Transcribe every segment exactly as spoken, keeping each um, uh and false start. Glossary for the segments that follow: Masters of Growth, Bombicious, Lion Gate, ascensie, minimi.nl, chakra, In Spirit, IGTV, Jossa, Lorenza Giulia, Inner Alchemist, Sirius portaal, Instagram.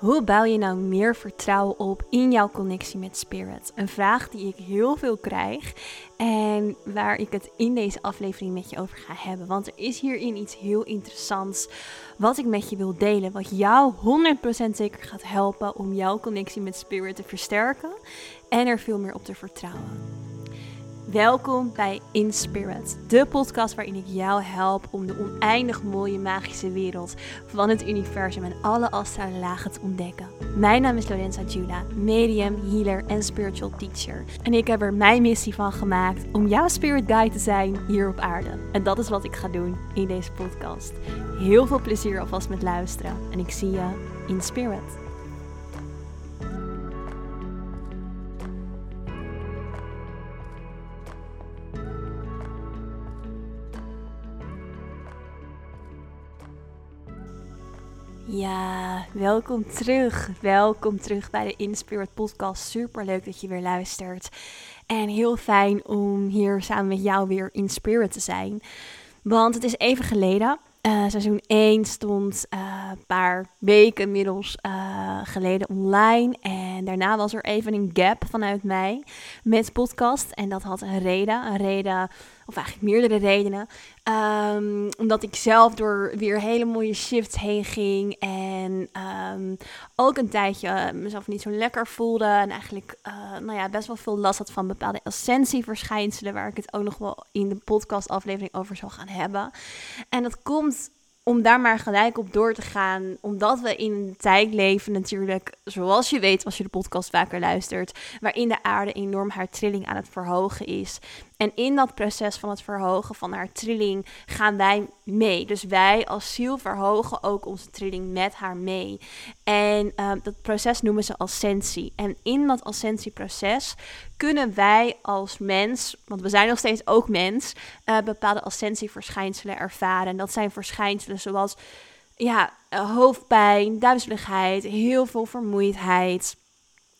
Hoe bouw je nou meer vertrouwen op in jouw connectie met Spirit? Een vraag die ik heel veel krijg en waar ik het in deze aflevering met je over ga hebben. Want er is hierin iets heel interessants wat ik met je wil delen. Wat jou honderd procent zeker gaat helpen om jouw connectie met Spirit te versterken en er veel meer op te vertrouwen. Welkom bij In Spirit, de podcast waarin ik jou help om de oneindig mooie magische wereld van het universum en alle astrale lagen te ontdekken. Mijn naam is Lorenza Giulia, medium, healer en spiritual teacher. En ik heb er mijn missie van gemaakt om jouw spirit guide te zijn hier op aarde. En dat is wat ik ga doen in deze podcast. Heel veel plezier alvast met luisteren en ik zie je in Spirit. Ja, welkom terug. Welkom terug bij de In Spirit podcast. Super leuk dat je weer luistert. En heel fijn om hier samen met jou weer in spirit te zijn. Want het is even geleden. Uh, seizoen één stond een uh, paar weken inmiddels uh, geleden online. En daarna was er even een gap vanuit mij met podcast. En dat had een reden. Een reden, of eigenlijk meerdere redenen. Um, omdat ik zelf door weer hele mooie shifts heen ging. En um, ook een tijdje mezelf niet zo lekker voelde. En eigenlijk uh, nou ja, best wel veel last had van bepaalde essentieverschijnselen. Waar ik het ook nog wel in de podcastaflevering over zou gaan hebben. En dat komt om daar maar gelijk op door te gaan. Omdat we in een tijd leven natuurlijk, zoals je weet als je de podcast vaker luistert, waarin de aarde enorm haar trilling aan het verhogen is. En in dat proces van het verhogen van haar trilling gaan wij mee. Dus wij als ziel verhogen ook onze trilling met haar mee. En uh, dat proces noemen ze ascensie. En in dat ascensieproces kunnen wij als mens, want we zijn nog steeds ook mens, uh, bepaalde ascensieverschijnselen ervaren. En dat zijn verschijnselen zoals ja, hoofdpijn, duizeligheid, heel veel vermoeidheid.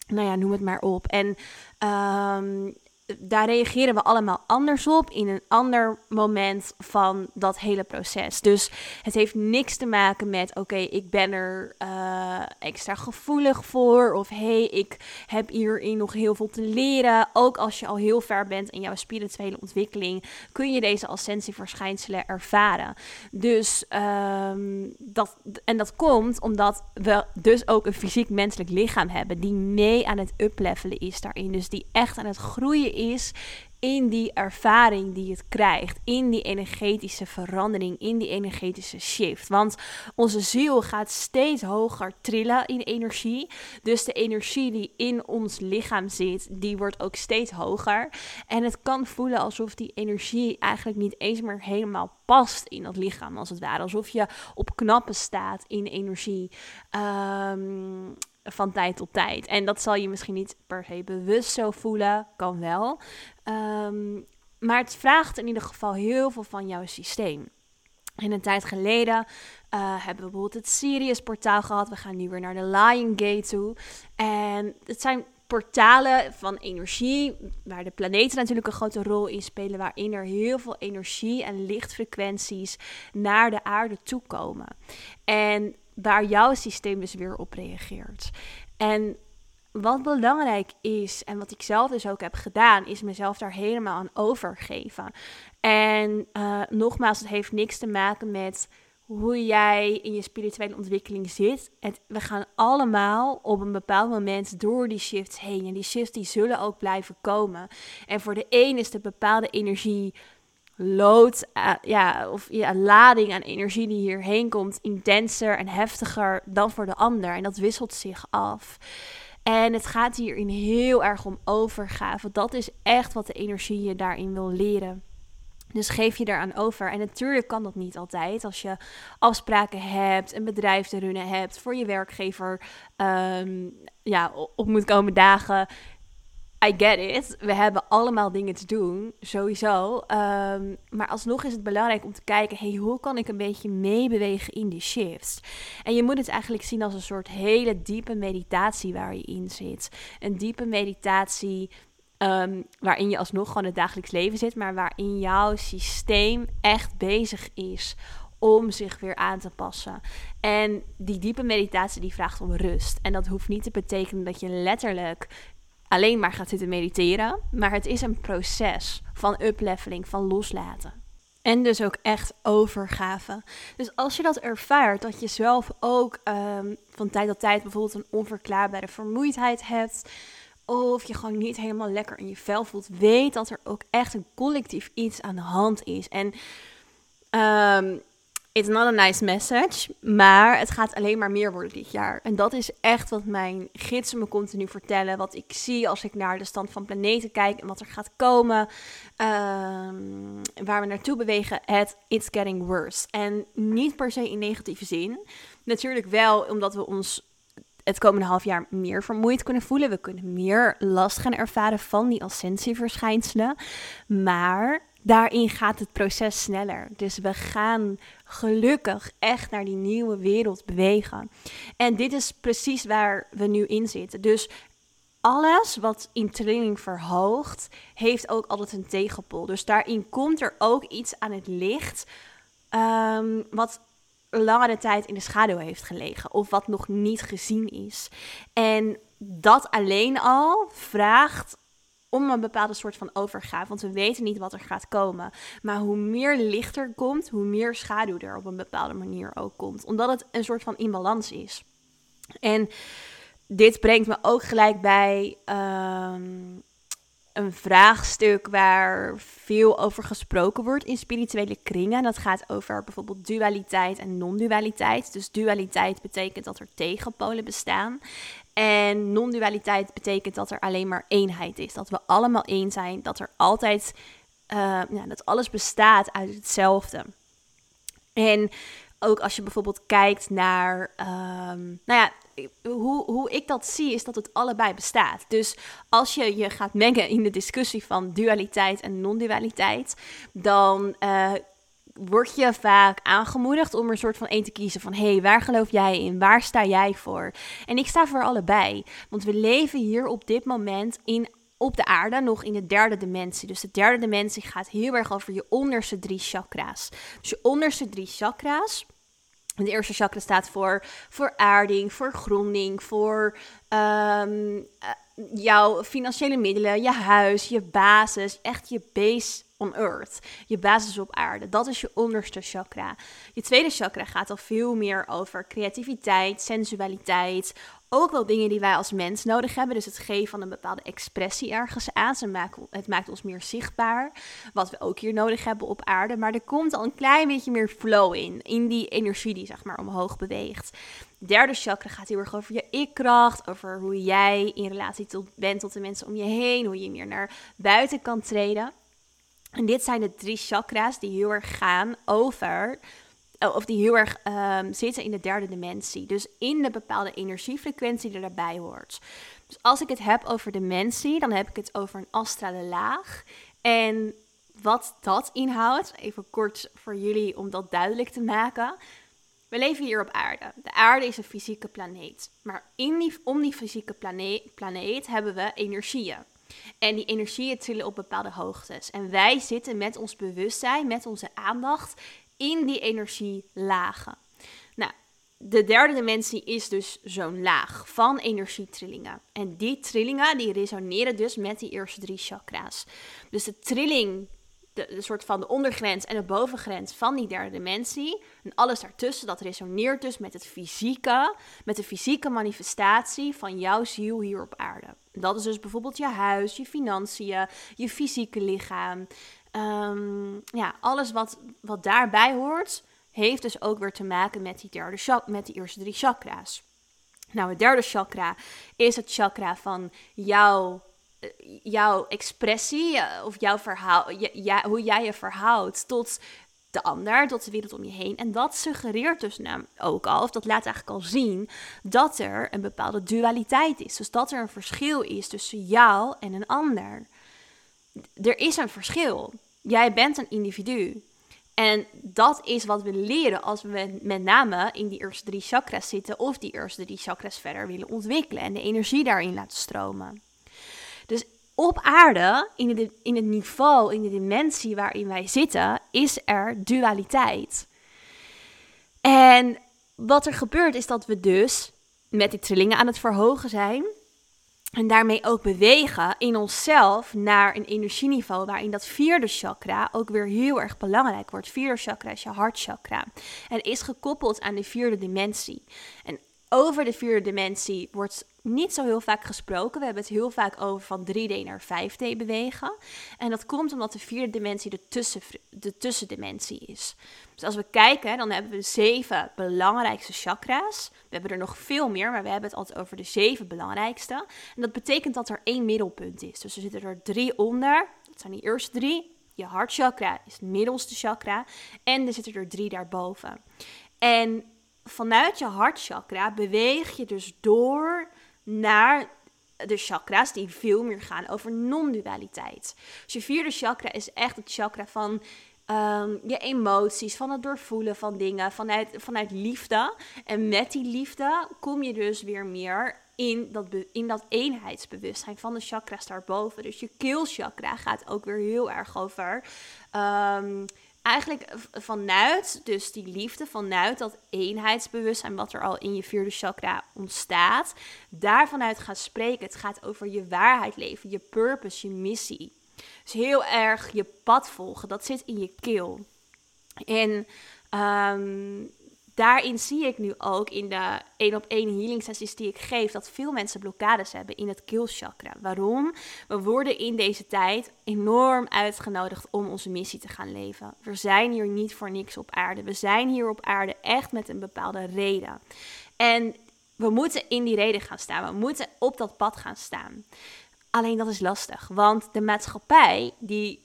Nou ja, noem het maar op. En Um, daar reageren we allemaal anders op in een ander moment van dat hele proces. Dus het heeft niks te maken met, oké, okay, ik ben er uh, extra gevoelig voor. Of, hé, hey, ik heb hierin nog heel veel te leren. Ook als je al heel ver bent in jouw spirituele ontwikkeling, kun je deze ascensieverschijnselen ervaren. Dus, um, dat, en dat komt omdat we dus ook een fysiek menselijk lichaam hebben die mee aan het uplevelen is daarin. Dus die echt aan het groeien is. is in die ervaring die het krijgt, in die energetische verandering, in die energetische shift. Want onze ziel gaat steeds hoger trillen in energie. Dus de energie die in ons lichaam zit, die wordt ook steeds hoger. En het kan voelen alsof die energie eigenlijk niet eens meer helemaal past in dat lichaam, als het ware. Alsof je op knappen staat in energie. Um, Van tijd tot tijd. En dat zal je misschien niet per se bewust zo voelen. Kan wel. Um, maar het vraagt in ieder geval heel veel van jouw systeem. En een tijd geleden uh, hebben we bijvoorbeeld het Sirius portaal gehad. We gaan nu weer naar de Lion Gate toe. En het zijn portalen van energie, waar de planeten natuurlijk een grote rol in spelen, waarin er heel veel energie en lichtfrequenties naar de aarde toe komen. En waar jouw systeem dus weer op reageert. En wat belangrijk is, en wat ik zelf dus ook heb gedaan, is mezelf daar helemaal aan overgeven. En uh, nogmaals, het heeft niks te maken met hoe jij in je spirituele ontwikkeling zit. Het, we gaan allemaal op een bepaald moment door die shifts heen. En die shifts die zullen ook blijven komen. En voor de een is de bepaalde energie lood, uh, ja, of ja, lading aan energie die hierheen komt, intenser en heftiger dan voor de ander. En dat wisselt zich af. En het gaat hierin heel erg om overgave. Dat is echt wat de energie je daarin wil leren. Dus geef je daaraan over. En natuurlijk kan dat niet altijd. Als je afspraken hebt, een bedrijf te runnen hebt, voor je werkgever um, ja, op moet komen dagen. I get it. We hebben allemaal dingen te doen, sowieso. Um, maar alsnog is het belangrijk om te kijken, hey, hoe kan ik een beetje meebewegen in die shifts? En je moet het eigenlijk zien als een soort hele diepe meditatie waar je in zit. Een diepe meditatie um, waarin je alsnog gewoon het dagelijks leven zit, maar waarin jouw systeem echt bezig is om zich weer aan te passen. En die diepe meditatie die vraagt om rust. En dat hoeft niet te betekenen dat je letterlijk alleen maar gaat zitten mediteren. Maar het is een proces van upleveling, van loslaten. En dus ook echt overgave. Dus als je dat ervaart, dat je zelf ook um, van tijd tot tijd bijvoorbeeld een onverklaarbare vermoeidheid hebt, of je gewoon niet helemaal lekker in je vel voelt, weet dat er ook echt een collectief iets aan de hand is. En um, it's not a nice message, maar het gaat alleen maar meer worden dit jaar. En dat is echt wat mijn gidsen me continu vertellen, wat ik zie als ik naar de stand van planeten kijk en wat er gaat komen, um, waar we naartoe bewegen. Het it's getting worse. En niet per se in negatieve zin. Natuurlijk wel, omdat we ons het komende half jaar meer vermoeid kunnen voelen. We kunnen meer last gaan ervaren van die ascensieverschijnselen. Maar daarin gaat het proces sneller. Dus we gaan gelukkig echt naar die nieuwe wereld bewegen. En dit is precies waar we nu in zitten. Dus alles wat in trilling verhoogt, heeft ook altijd een tegenpol. Dus daarin komt er ook iets aan het licht, um, wat langere tijd in de schaduw heeft gelegen of wat nog niet gezien is. En dat alleen al vraagt om een bepaalde soort van overgave, want we weten niet wat er gaat komen. Maar hoe meer licht er komt, hoe meer schaduw er op een bepaalde manier ook komt, omdat het een soort van imbalans is. En dit brengt me ook gelijk bij um, een vraagstuk waar veel over gesproken wordt in spirituele kringen. En dat gaat over bijvoorbeeld dualiteit en non-dualiteit. Dus dualiteit betekent dat er tegenpolen bestaan. En non-dualiteit betekent dat er alleen maar eenheid is. Dat we allemaal één zijn. Dat er altijd, uh, ja, dat alles bestaat uit hetzelfde. En ook als je bijvoorbeeld kijkt naar, um, nou ja, hoe, hoe ik dat zie is dat het allebei bestaat. Dus als je je gaat mengen in de discussie van dualiteit en non-dualiteit, dan uh, word je vaak aangemoedigd om er een soort van één te kiezen. Van hé, hey, waar geloof jij in? Waar sta jij voor? En ik sta voor allebei. Want we leven hier op dit moment in op de aarde nog in de derde dimensie. Dus de derde dimensie gaat heel erg over je onderste drie chakra's. Dus je onderste drie chakra's. De eerste chakra staat voor, voor aarding, voor gronding, voor um, jouw financiële middelen, je huis, je basis. Echt je base on earth. Je basis op aarde. Dat is je onderste chakra. Je tweede chakra gaat al veel meer over creativiteit, sensualiteit. Ook wel dingen die wij als mens nodig hebben. Dus het geven van een bepaalde expressie ergens aan. Ze maken, het maakt ons meer zichtbaar. Wat we ook hier nodig hebben op aarde. Maar er komt al een klein beetje meer flow in. In die energie die zeg maar omhoog beweegt. Derde chakra gaat heel erg over je ik-kracht. Over hoe jij in relatie tot, bent tot de mensen om je heen. Hoe je meer naar buiten kan treden. En dit zijn de drie chakra's die heel erg gaan over, of die heel erg um, zitten in de derde dimensie. Dus in de bepaalde energiefrequentie die daarbij hoort. Dus als ik het heb over dimensie, dan heb ik het over een astrale laag. En wat dat inhoudt, even kort voor jullie om dat duidelijk te maken. We leven hier op aarde. De aarde is een fysieke planeet. Maar in die, om die fysieke planeet, planeet hebben we energieën. En die energieën trillen op bepaalde hoogtes. En wij zitten met ons bewustzijn, met onze aandacht in die energielagen. Nou, de derde dimensie is dus zo'n laag van energietrillingen. En die trillingen die resoneren dus met die eerste drie chakra's. Dus de trilling, de, de soort van de ondergrens en de bovengrens van die derde dimensie en alles daartussen, dat resoneert dus met het fysieke, met de fysieke manifestatie van jouw ziel hier op aarde. Dat is dus bijvoorbeeld je huis, je financiën, je fysieke lichaam. Um, ja, alles wat, wat daarbij hoort, heeft dus ook weer te maken met die, derde, met die eerste drie chakra's. Nou, het derde chakra is het chakra van jouw, jouw expressie of jouw verhaal, ja, ja, hoe jij je verhoudt tot de ander, tot de wereld om je heen. En dat suggereert dus nou ook al, of dat laat eigenlijk al zien, dat er een bepaalde dualiteit is. Dus dat er een verschil is tussen jou en een ander. Er is een verschil. Jij bent een individu. En dat is wat we leren als we met name in die eerste drie chakras zitten of die eerste drie chakras verder willen ontwikkelen en de energie daarin laten stromen. Dus op aarde, in, de, in het niveau, in de dimensie waarin wij zitten, is er dualiteit. En wat er gebeurt is dat we dus met die trillingen aan het verhogen zijn. En daarmee ook bewegen in onszelf naar een energieniveau waarin dat vierde chakra ook weer heel erg belangrijk wordt. Vierde chakra is je hartchakra en is gekoppeld aan de vierde dimensie. En over de vierde dimensie wordt niet zo heel vaak gesproken. We hebben het heel vaak over van drie D naar vijf D bewegen. En dat komt omdat de vierde dimensie de, tussen, de tussendimensie is. Dus als we kijken, dan hebben we zeven belangrijkste chakra's. We hebben er nog veel meer, maar we hebben het altijd over de zeven belangrijkste. En dat betekent dat er één middelpunt is. Dus er zitten er drie onder. Dat zijn die eerste drie. Je hartchakra is het middelste chakra. En er zitten er drie daarboven. En vanuit je hartchakra beweeg je dus door naar de chakra's die veel meer gaan over non-dualiteit. Dus je vierde chakra is echt het chakra van um, je emoties, van het doorvoelen van dingen, vanuit, vanuit liefde. En met die liefde kom je dus weer meer in dat, in dat eenheidsbewustzijn van de chakra's daarboven. Dus je keelchakra gaat ook weer heel erg over Um, Eigenlijk vanuit dus die liefde, vanuit dat eenheidsbewustzijn wat er al in je vierde chakra ontstaat, daarvanuit gaan spreken. Het gaat over je waarheid leven, je purpose, je missie. Dus heel erg je pad volgen, dat zit in je keel. En um, daarin zie ik nu ook in de één op één healing sessies die ik geef, dat veel mensen blokkades hebben in het keelchakra. Waarom? We worden in deze tijd enorm uitgenodigd om onze missie te gaan leven. We zijn hier niet voor niks op aarde. We zijn hier op aarde echt met een bepaalde reden. En we moeten in die reden gaan staan. We moeten op dat pad gaan staan. Alleen dat is lastig, want de maatschappij die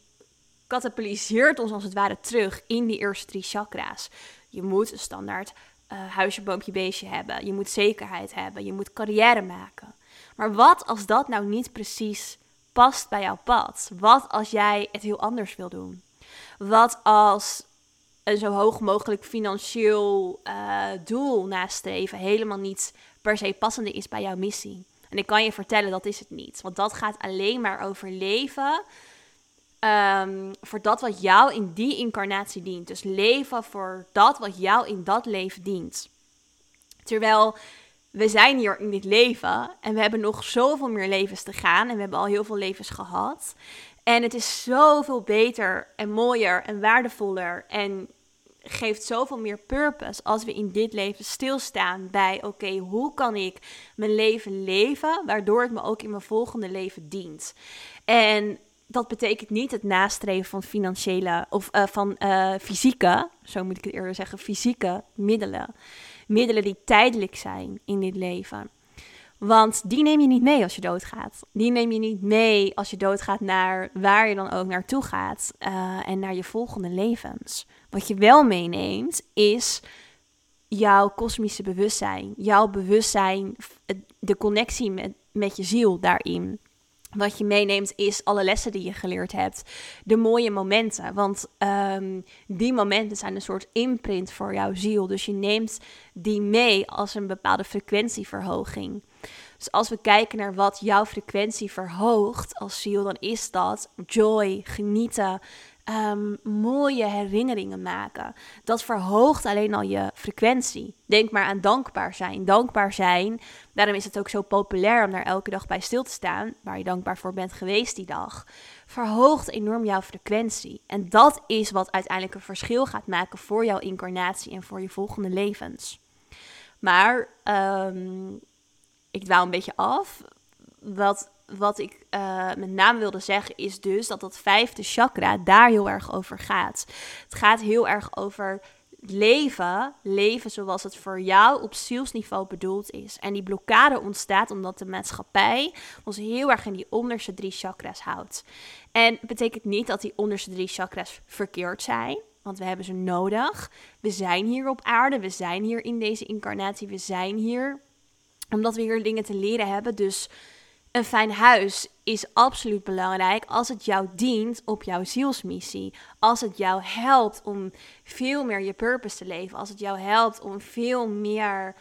katalyseert ons als het ware terug in die eerste drie chakra's. Je moet een standaard uh, huisje, boompje, beestje hebben. Je moet zekerheid hebben. Je moet carrière maken. Maar wat als dat nou niet precies past bij jouw pad? Wat als jij het heel anders wil doen? Wat als een zo hoog mogelijk financieel uh, doel nastreven helemaal niet per se passende is bij jouw missie? En ik kan je vertellen, dat is het niet. Want dat gaat alleen maar over leven. Um, voor dat wat jou in die incarnatie dient. Dus leven voor dat wat jou in dat leven dient. Terwijl we zijn hier in dit leven en we hebben nog zoveel meer levens te gaan. En we hebben al heel veel levens gehad. En het is zoveel beter en mooier en waardevoller en geeft zoveel meer purpose als we in dit leven stilstaan bij oké, okay, hoe kan ik mijn leven leven waardoor het me ook in mijn volgende leven dient. En dat betekent niet het nastreven van financiële of uh, van uh, fysieke, zo moet ik het eerder zeggen, fysieke middelen. Middelen die tijdelijk zijn in dit leven. Want die neem je niet mee als je doodgaat. Die neem je niet mee als je doodgaat naar waar je dan ook naartoe gaat uh, en naar je volgende levens. Wat je wel meeneemt is jouw kosmische bewustzijn, jouw bewustzijn, de connectie met, met je ziel daarin. Wat je meeneemt is alle lessen die je geleerd hebt. De mooie momenten. Want um, die momenten zijn een soort imprint voor jouw ziel. Dus je neemt die mee als een bepaalde frequentieverhoging. Dus als we kijken naar wat jouw frequentie verhoogt als ziel, dan is dat joy, genieten, um, mooie herinneringen maken. Dat verhoogt alleen al je frequentie. Denk maar aan dankbaar zijn. Dankbaar zijn, daarom is het ook zo populair om daar elke dag bij stil te staan, waar je dankbaar voor bent geweest die dag, verhoogt enorm jouw frequentie. En dat is wat uiteindelijk een verschil gaat maken voor jouw incarnatie en voor je volgende levens. Maar Um, Ik dwaal een beetje af. Wat, wat ik uh, met name wilde zeggen is dus dat dat vijfde chakra daar heel erg over gaat. Het gaat heel erg over leven. Leven zoals het voor jou op zielsniveau bedoeld is. En die blokkade ontstaat omdat de maatschappij ons heel erg in die onderste drie chakra's houdt. En het betekent niet dat die onderste drie chakra's verkeerd zijn. Want we hebben ze nodig. We zijn hier op aarde. We zijn hier in deze incarnatie. We zijn hier omdat we hier dingen te leren hebben. Dus een fijn huis is absoluut belangrijk als het jou dient op jouw zielsmissie. Als het jou helpt om veel meer je purpose te leven. Als het jou helpt om veel meer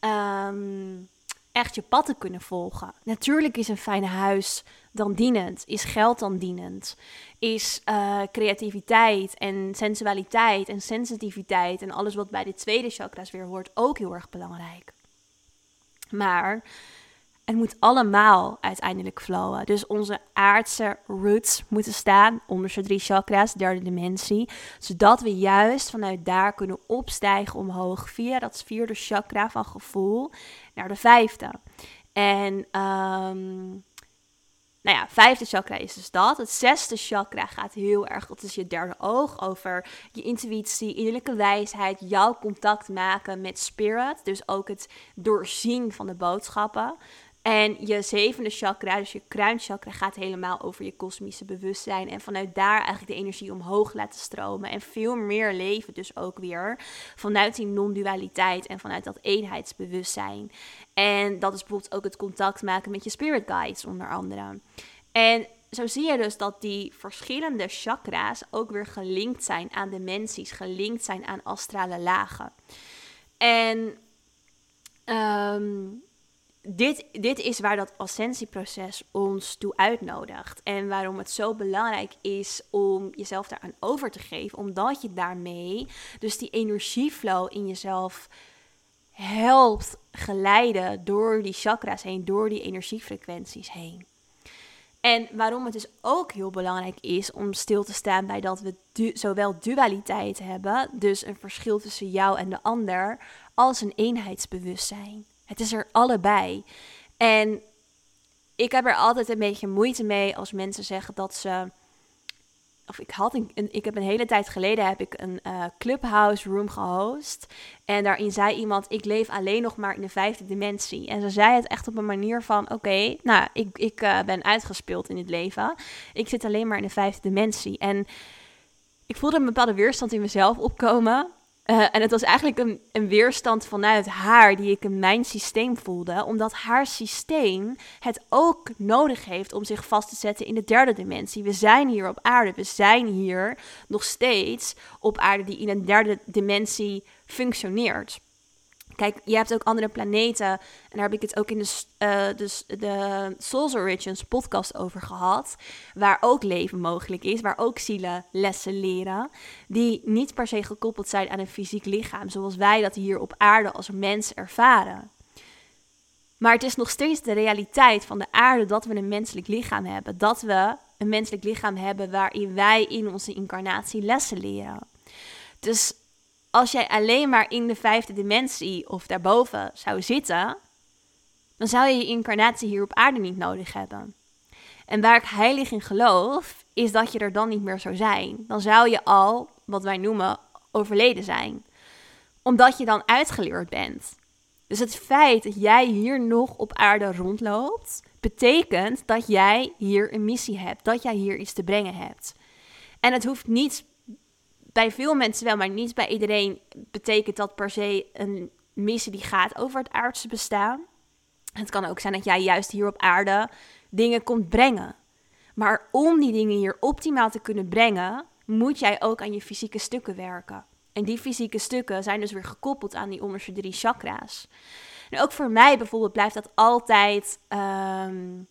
um, echt je pad te kunnen volgen. Natuurlijk is een fijn huis dan dienend, is geld dan dienend, is uh, creativiteit en sensualiteit en sensitiviteit en alles wat bij de tweede chakra's weer hoort ook heel erg belangrijk. Maar het moet allemaal uiteindelijk flowen. Dus onze aardse roots moeten staan, onderste drie chakra's, derde dimensie. Zodat we juist vanuit daar kunnen opstijgen omhoog via dat vierde chakra van gevoel naar de vijfde. En um, nou ja, vijfde chakra is dus dat. Het zesde chakra gaat heel erg, dat is je derde oog, over je intuïtie, innerlijke wijsheid, jouw contact maken met spirit. Dus ook het doorzien van de boodschappen. En je zevende chakra, dus je kruinchakra, gaat helemaal over je kosmische bewustzijn. En vanuit daar eigenlijk de energie omhoog laten stromen. En veel meer leven dus ook weer vanuit die non-dualiteit en vanuit dat eenheidsbewustzijn. En dat is bijvoorbeeld ook het contact maken met je spirit guides onder andere. En zo zie je dus dat die verschillende chakra's ook weer gelinkt zijn aan dimensies. Gelinkt zijn aan astrale lagen. En... Um, Dit, dit is waar dat ascensieproces ons toe uitnodigt. En waarom het zo belangrijk is om jezelf daaraan over te geven. Omdat je daarmee dus die energieflow in jezelf helpt geleiden door die chakra's heen. Door die energiefrequenties heen. En waarom het dus ook heel belangrijk is om stil te staan bij dat we du- zowel dualiteit hebben. Dus een verschil tussen jou en de ander. Als een eenheidsbewustzijn. Het is er allebei. En ik heb er altijd een beetje moeite mee als mensen zeggen dat ze... Of ik had een, een, ik heb een hele tijd geleden heb ik een uh, Clubhouse room gehost. En daarin zei iemand, ik leef alleen nog maar in de vijfde dimensie. En ze zei het echt op een manier van, oké, okay, nou, ik, ik uh, ben uitgespeeld in dit leven. Ik zit alleen maar in de vijfde dimensie. En ik voelde een bepaalde weerstand in mezelf opkomen... Uh, en het was eigenlijk een, een weerstand vanuit haar die ik in mijn systeem voelde. Omdat haar systeem het ook nodig heeft om zich vast te zetten in de derde dimensie. We zijn hier op aarde. We zijn hier nog steeds op aarde die in een derde dimensie functioneert. Kijk, je hebt ook andere planeten. En daar heb ik het ook in de, uh, de, de Souls Origins podcast over gehad. Waar ook leven mogelijk is. Waar ook zielen lessen leren. Die niet per se gekoppeld zijn aan een fysiek lichaam. Zoals wij dat hier op aarde als mens ervaren. Maar het is nog steeds de realiteit van de aarde dat we een menselijk lichaam hebben. Dat we een menselijk lichaam hebben waarin wij in onze incarnatie lessen leren. Dus... Als jij alleen maar in de vijfde dimensie of daarboven zou zitten, dan zou je je incarnatie hier op aarde niet nodig hebben. En waar ik heilig in geloof, is dat je er dan niet meer zou zijn. Dan zou je al, wat wij noemen, overleden zijn. Omdat je dan uitgeleerd bent. Dus het feit dat jij hier nog op aarde rondloopt, betekent dat jij hier een missie hebt. Dat jij hier iets te brengen hebt. En het hoeft niet... Bij veel mensen wel, maar niet bij iedereen betekent dat per se een missie die gaat over het aardse bestaan. Het kan ook zijn dat jij juist hier op aarde dingen komt brengen. Maar om die dingen hier optimaal te kunnen brengen, moet jij ook aan je fysieke stukken werken. En die fysieke stukken zijn dus weer gekoppeld aan die onderste drie chakra's. En ook voor mij bijvoorbeeld blijft dat altijd... Um,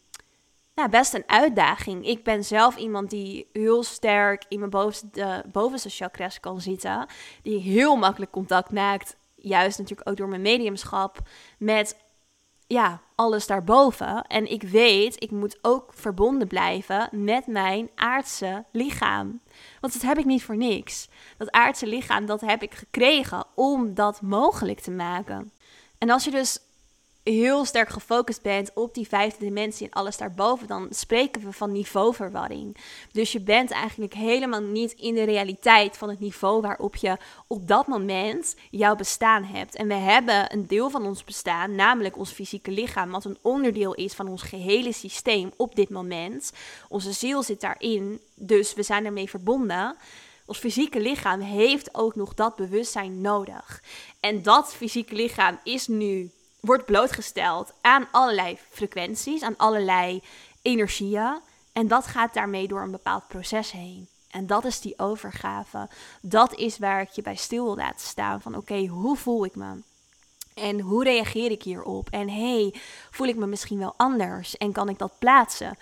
Ja, best een uitdaging. Ik ben zelf iemand die heel sterk in mijn bovenste, bovenste chakras kan zitten. Die heel makkelijk contact maakt. Juist natuurlijk ook door mijn mediumschap. Met ja, alles daarboven. En ik weet, ik moet ook verbonden blijven met mijn aardse lichaam. Want dat heb ik niet voor niks. Dat aardse lichaam, dat heb ik gekregen om dat mogelijk te maken. En als je dus... heel sterk gefocust bent op die vijfde dimensie en alles daarboven, dan spreken we van niveauverwarring. Dus je bent eigenlijk helemaal niet in de realiteit van het niveau waarop je op dat moment jouw bestaan hebt. En we hebben een deel van ons bestaan, namelijk ons fysieke lichaam, wat een onderdeel is van ons gehele systeem op dit moment. Onze ziel zit daarin, dus we zijn ermee verbonden. Ons fysieke lichaam heeft ook nog dat bewustzijn nodig. En dat fysieke lichaam is nu... wordt blootgesteld aan allerlei frequenties, aan allerlei energieën. En dat gaat daarmee door een bepaald proces heen. En dat is die overgave. Dat is waar ik je bij stil wil laten staan. Van oké, okay, hoe voel ik me? En hoe reageer ik hierop? En hey, voel ik me misschien wel anders? En kan ik dat plaatsen?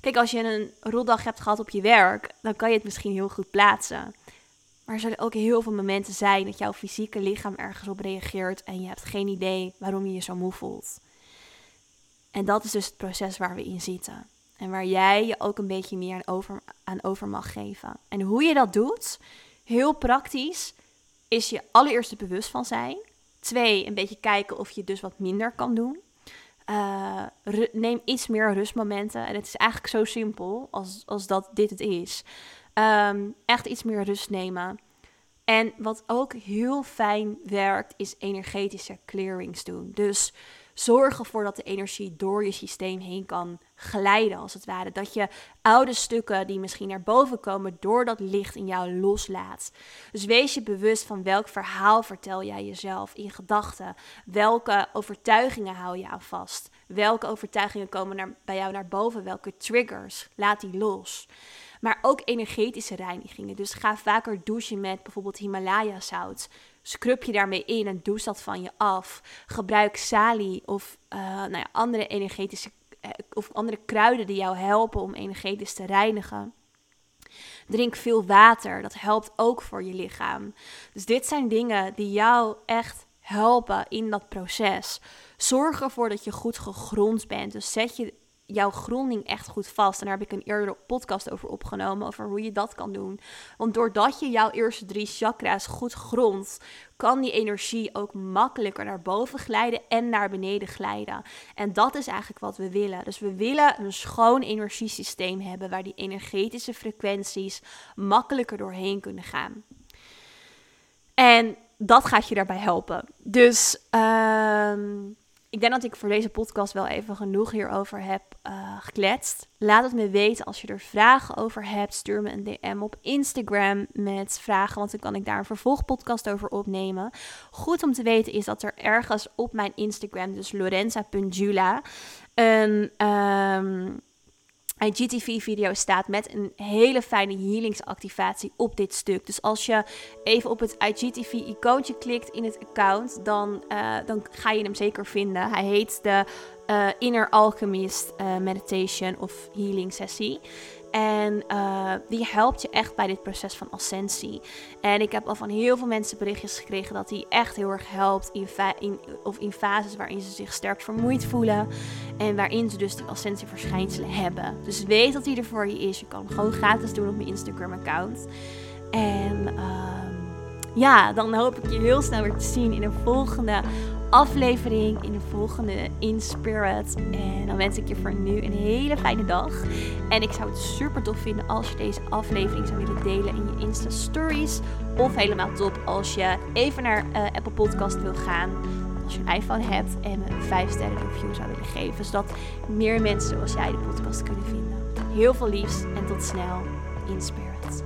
Kijk, als je een rotdag hebt gehad op je werk, dan kan je het misschien heel goed plaatsen. Maar er zullen ook heel veel momenten zijn dat jouw fysieke lichaam ergens op reageert en je hebt geen idee waarom je je zo moe voelt. En dat is dus het proces waar we in zitten. En waar jij je ook een beetje meer aan over, aan over mag geven. En hoe je dat doet, heel praktisch, is je allereerst bewust van zijn. Twee, een beetje kijken of je dus wat minder kan doen. Uh, ru- neem iets meer rustmomenten. En het is eigenlijk zo simpel als, als dat dit het is. Um, echt iets meer rust nemen. En wat ook heel fijn werkt, is energetische clearings doen. Dus zorg ervoor dat de energie door je systeem heen kan glijden, als het ware. Dat je oude stukken die misschien naar boven komen, door dat licht in jou loslaat. Dus wees je bewust van welk verhaal vertel jij jezelf in gedachten. Welke overtuigingen hou je aan vast? Welke overtuigingen komen naar, bij jou naar boven? Welke triggers? Laat die los. Maar ook energetische reinigingen. Dus ga vaker douchen met bijvoorbeeld Himalaya-zout. Scrub je daarmee in en douche dat van je af. Gebruik salie of uh, nou ja, andere energetische uh, of andere kruiden die jou helpen om energetisch te reinigen. Drink veel water, dat helpt ook voor je lichaam. Dus dit zijn dingen die jou echt helpen in dat proces. Zorg ervoor dat je goed gegrond bent. Dus zet je jouw gronding echt goed vast. En daar heb ik een eerdere podcast over opgenomen, over hoe je dat kan doen. Want doordat je jouw eerste drie chakra's goed grondt, kan die energie ook makkelijker naar boven glijden en naar beneden glijden. En dat is eigenlijk wat we willen. Dus we willen een schoon energiesysteem hebben, waar die energetische frequenties makkelijker doorheen kunnen gaan. En dat gaat je daarbij helpen. Dus Uh... ik denk dat ik voor deze podcast wel even genoeg hierover heb uh, gekletst. Laat het me weten als je er vragen over hebt. Stuur me een D M op Instagram met vragen, want dan kan ik daar een vervolgpodcast over opnemen. Goed om te weten is dat er ergens op mijn Instagram, dus Lorenza punt Giulia, een Um, I G T V video staat met een hele fijne healingsactivatie op dit stuk. Dus als je even op het I G T V icoontje klikt in het account, dan, uh, dan ga je hem zeker vinden. Hij heet de uh, Inner Alchemist uh, Meditation of Healing Sessie. En uh, die helpt je echt bij dit proces van ascensie. En ik heb al van heel veel mensen berichtjes gekregen dat die echt heel erg helpt in, fa- in, of in fases waarin ze zich sterk vermoeid voelen. En waarin ze dus die ascensieverschijnselen hebben. Dus weet dat die er voor je is. Je kan hem gewoon gratis doen op mijn Instagram account. En uh, ja, dan hoop ik je heel snel weer te zien in een volgende aflevering, in de volgende In Spirit. En dan wens ik je voor nu een hele fijne dag. En ik zou het super tof vinden als je deze aflevering zou willen delen in je Insta Stories. Of helemaal top als je even naar uh, Apple Podcast wil gaan, als je een iPhone hebt, en een vijf sterren review zou willen geven, zodat meer mensen zoals jij de podcast kunnen vinden. Heel veel liefs en tot snel, In Spirit.